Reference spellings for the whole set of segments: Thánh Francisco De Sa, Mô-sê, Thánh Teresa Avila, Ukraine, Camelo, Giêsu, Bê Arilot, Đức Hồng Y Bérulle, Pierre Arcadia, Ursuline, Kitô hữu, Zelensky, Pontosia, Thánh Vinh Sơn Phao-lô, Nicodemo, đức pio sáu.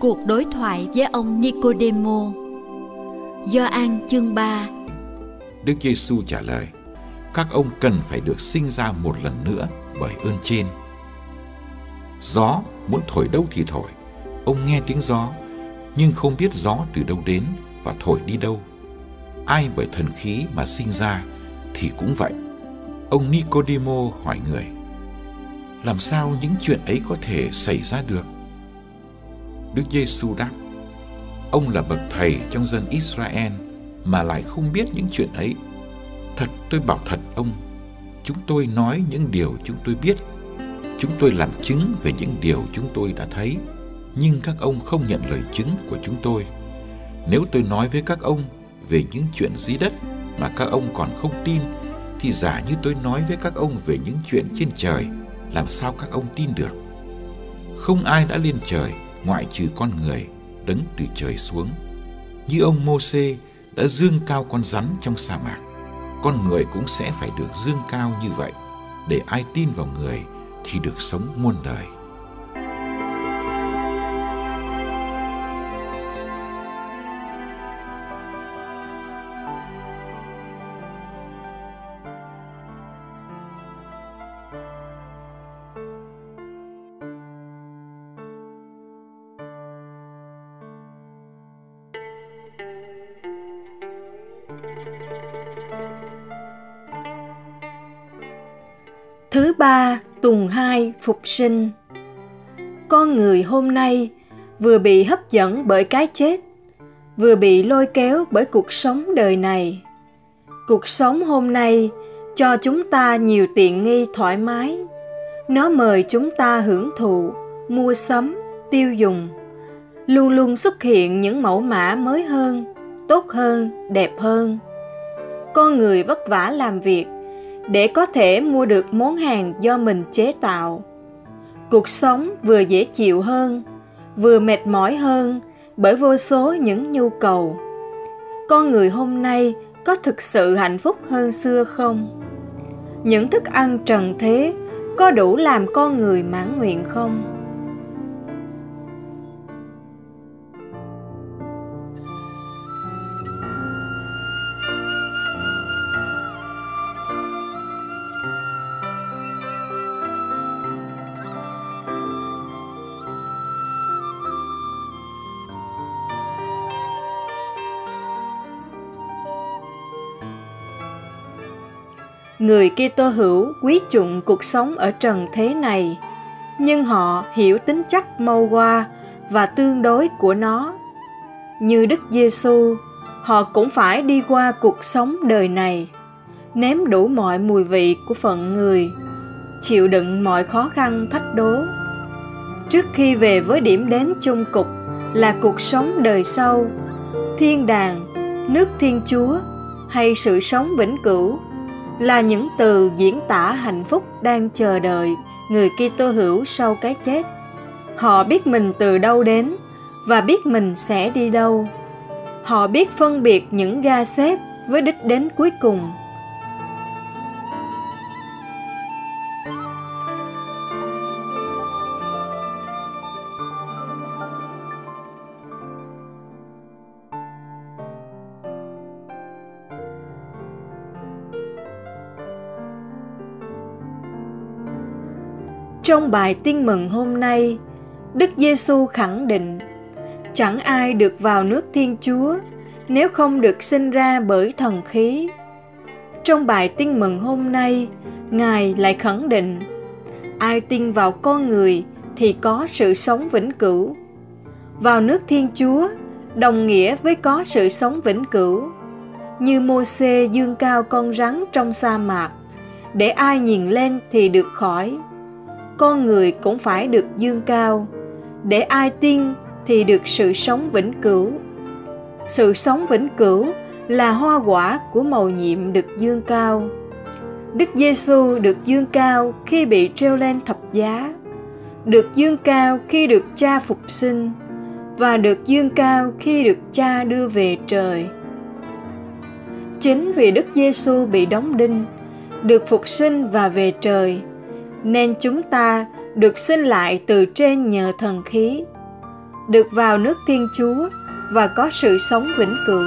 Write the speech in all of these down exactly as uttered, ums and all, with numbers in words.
Cuộc đối thoại với ông Nicodemo. Gioan chương ba. Đức Giêsu trả lời: các ông cần phải được sinh ra một lần nữa bởi ơn trên. Gió muốn thổi đâu thì thổi, ông nghe tiếng gió nhưng không biết gió từ đâu đến và thổi đi đâu. Ai bởi thần khí mà sinh ra thì cũng vậy. Ông Nicodemo hỏi người: làm sao những chuyện ấy có thể xảy ra được? Đức Giêsu đáp: ông là bậc thầy trong dân Israel mà lại không biết những chuyện ấy. Thật tôi bảo thật ông, chúng tôi nói những điều chúng tôi biết, chúng tôi làm chứng về những điều chúng tôi đã thấy, nhưng các ông không nhận lời chứng của chúng tôi. Nếu tôi nói với các ông về những chuyện dưới đất mà các ông còn không tin, thì giả như tôi nói với các ông về những chuyện trên trời, làm sao các ông tin được? Không ai đã lên trời ngoại trừ con người đấng từ trời xuống. Như ông Mô-sê đã dương cao con rắn trong sa mạc, con người cũng sẽ phải được dương cao như vậy, để ai tin vào người thì được sống muôn đời. Thứ ba, tuần hai phục sinh. Con người hôm nay vừa bị hấp dẫn bởi cái chết, vừa bị lôi kéo bởi cuộc sống đời này. Cuộc sống hôm nay cho chúng ta nhiều tiện nghi thoải mái. Nó mời chúng ta hưởng thụ, mua sắm, tiêu dùng. Luôn luôn xuất hiện những mẫu mã mới hơn, tốt hơn, đẹp hơn. Con người vất vả làm việc để có thể mua được món hàng do mình chế tạo. Cuộc sống vừa dễ chịu hơn, vừa mệt mỏi hơn bởi vô số những nhu cầu. Con người hôm nay có thực sự hạnh phúc hơn xưa không? Những thức ăn trần thế có đủ làm con người mãn nguyện không? Người Kitô hữu quý trọng cuộc sống ở trần thế này, nhưng họ hiểu tính chất mau qua và tương đối của nó. Như Đức Giêsu, họ cũng phải đi qua cuộc sống đời này, nếm đủ mọi mùi vị của phận người, chịu đựng mọi khó khăn thách đố, trước khi về với điểm đến chung cục là cuộc sống đời sau, thiên đàng, nước Thiên Chúa hay sự sống vĩnh cửu. Là những từ diễn tả hạnh phúc đang chờ đợi người Kitô hữu sau cái chết. Họ biết mình từ đâu đến và biết mình sẽ đi đâu. Họ biết phân biệt những ga xếp với đích đến cuối cùng. Trong bài Tin Mừng hôm nay, Đức Giêsu khẳng định chẳng ai được vào nước Thiên Chúa nếu không được sinh ra bởi thần khí. Trong bài Tin Mừng hôm nay, Ngài lại khẳng định ai tin vào con người thì có sự sống vĩnh cửu. Vào nước Thiên Chúa đồng nghĩa với có sự sống vĩnh cửu. Như Mô-sê dương cao con rắn trong sa mạc, để ai nhìn lên thì được khỏi. Con người cũng phải được dương cao, để ai tin thì được sự sống vĩnh cửu. Sự sống vĩnh cửu là hoa quả của mầu nhiệm được dương cao. Đức Giêsu được dương cao khi bị treo lên thập giá, được dương cao khi được Cha phục sinh, và được dương cao khi được Cha đưa về trời. Chính vì Đức Giêsu bị đóng đinh, được phục sinh và về trời, nên chúng ta được sinh lại từ trên nhờ thần khí, được vào nước Thiên Chúa và có sự sống vĩnh cửu.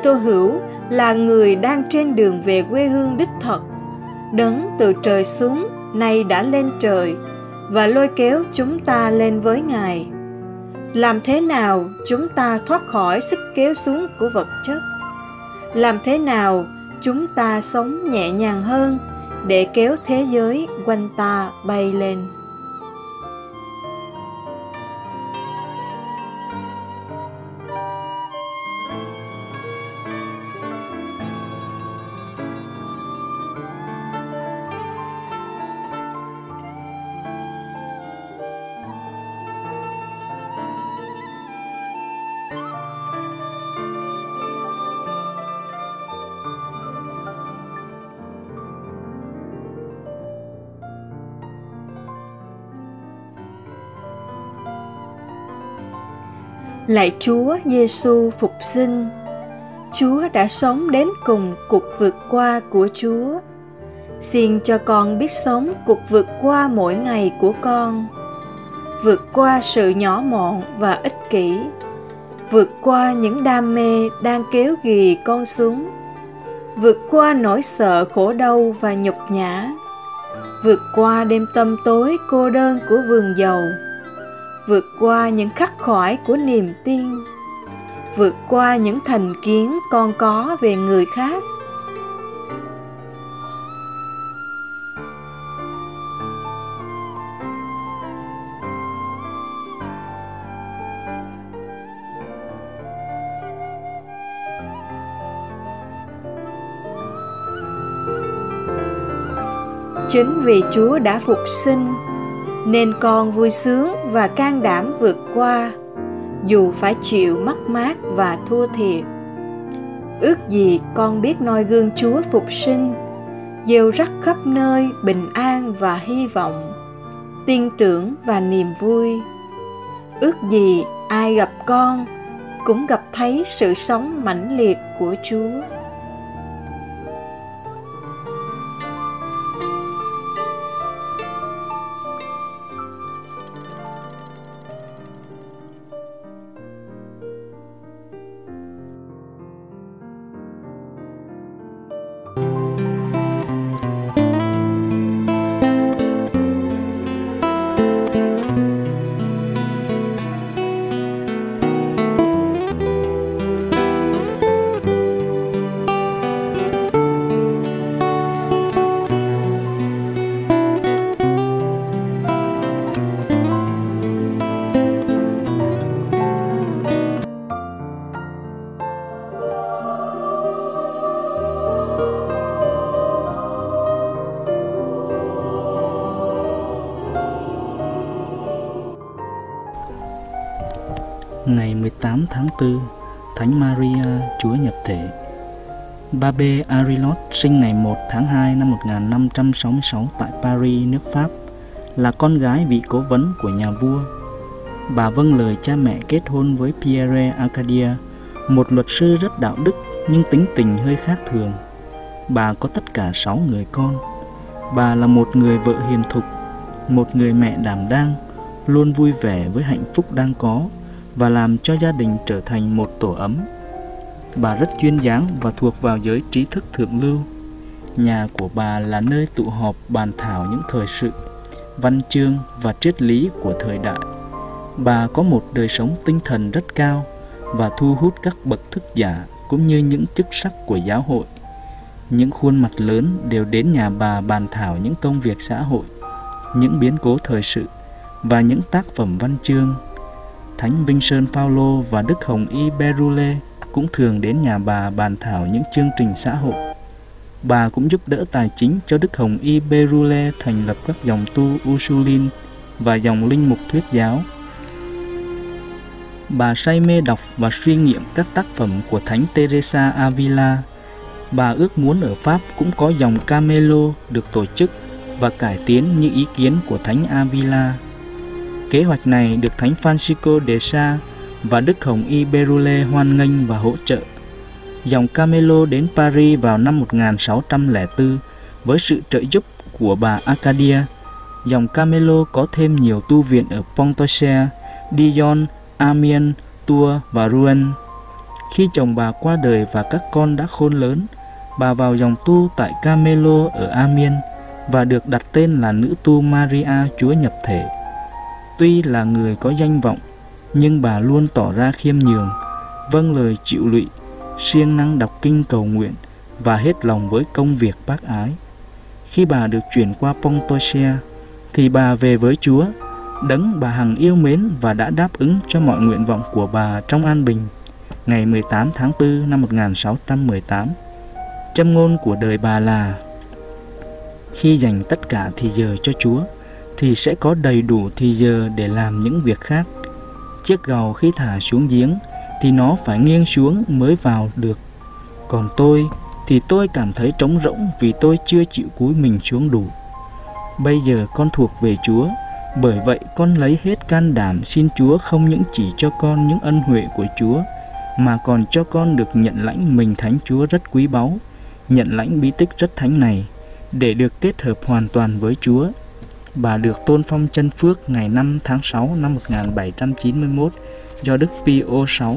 Kitô hữu là người đang trên đường về quê hương đích thực. Đấng từ trời xuống nay đã lên trời và lôi kéo chúng ta lên với Ngài. Làm thế nào chúng ta thoát khỏi sức kéo xuống của vật chất? Làm thế nào chúng ta sống nhẹ nhàng hơn để kéo thế giới quanh ta bay lên? Lạy Chúa Giêsu phục sinh, Chúa đã sống đến cùng cuộc vượt qua của Chúa. Xin cho con biết sống cuộc vượt qua mỗi ngày của con, vượt qua sự nhỏ mọn và ích kỷ, vượt qua những đam mê đang kéo ghì con xuống, vượt qua nỗi sợ khổ đau và nhục nhã, vượt qua đêm tăm tối cô đơn của vườn dầu, vượt qua những khắc khoải của niềm tin, vượt qua những thành kiến con có về người khác. Chính vì Chúa đã phục sinh, nên con vui sướng và can đảm vượt qua, dù phải chịu mất mát và thua thiệt. Ước gì con biết noi gương Chúa phục sinh, gieo rắc khắp nơi bình an và hy vọng, tin tưởng và niềm vui. Ước gì ai gặp con cũng gặp thấy sự sống mãnh liệt của Chúa. Ngày mười tám tháng tư, Thánh Maria Chúa nhập thể. Bà Bê Arilot sinh ngày một tháng hai năm một nghìn năm trăm sáu mươi sáu tại Paris, nước Pháp, là con gái vị cố vấn của nhà vua. Bà vâng lời cha mẹ kết hôn với Pierre Arcadia, một luật sư rất đạo đức nhưng tính tình hơi khác thường. Bà có tất cả sáu người con. Bà là một người vợ hiền thục, một người mẹ đảm đang, luôn vui vẻ với hạnh phúc đang có và làm cho gia đình trở thành một tổ ấm. Bà rất duyên dáng và thuộc vào giới trí thức thượng lưu. Nhà của bà là nơi tụ họp bàn thảo những thời sự, văn chương và triết lý của thời đại. Bà có một đời sống tinh thần rất cao và thu hút các bậc thức giả cũng như những chức sắc của giáo hội. Những khuôn mặt lớn đều đến nhà bà bàn thảo những công việc xã hội, những biến cố thời sự và những tác phẩm văn chương. Thánh Vinh Sơn Phao-lô và Đức Hồng Y Bérulle cũng thường đến nhà bà bàn thảo những chương trình xã hội. Bà cũng giúp đỡ tài chính cho Đức Hồng Y Bérulle thành lập các dòng tu Ursuline và dòng linh mục thuyết giáo. Bà say mê đọc và suy nghiệm các tác phẩm của Thánh Teresa Avila. Bà ước muốn ở Pháp cũng có dòng Camelo được tổ chức và cải tiến như ý kiến của Thánh Avila. Kế hoạch này được Thánh Francisco De Sa và Đức Hồng Y Bérulle hoan nghênh và hỗ trợ. Dòng Camelo đến Paris vào năm một nghìn sáu trăm lẻ tư với sự trợ giúp của bà Arcadia. Dòng Camelo có thêm nhiều tu viện ở Pontosia, Dijon, Amiens, Tours và Rouen. Khi chồng bà qua đời và các con đã khôn lớn, bà vào dòng tu tại Camelo ở Amiens và được đặt tên là nữ tu Maria Chúa Nhập Thể. Tuy là người có danh vọng, nhưng bà luôn tỏ ra khiêm nhường, vâng lời chịu lụy, siêng năng đọc kinh cầu nguyện và hết lòng với công việc bác ái. Khi bà được chuyển qua Pontosia, thì bà về với Chúa, đấng bà hằng yêu mến và đã đáp ứng cho mọi nguyện vọng của bà trong an bình. Ngày mười tám tháng tư năm một nghìn sáu trăm mười tám, châm ngôn của đời bà là: khi dành tất cả thì giờ cho Chúa, thì sẽ có đầy đủ thì giờ để làm những việc khác. Chiếc gầu khi thả xuống giếng thì nó phải nghiêng xuống mới vào được. Còn tôi thì tôi cảm thấy trống rỗng vì tôi chưa chịu cúi mình xuống đủ. Bây giờ con thuộc về Chúa, bởi vậy con lấy hết can đảm xin Chúa không những chỉ cho con những ân huệ của Chúa, mà còn cho con được nhận lãnh mình Thánh Chúa rất quý báu, nhận lãnh bí tích rất thánh này, để được kết hợp hoàn toàn với Chúa. Bà được tôn phong chân phước ngày năm tháng sáu năm một nghìn bảy trăm chín mươi mốt do Đức Pio Sáu.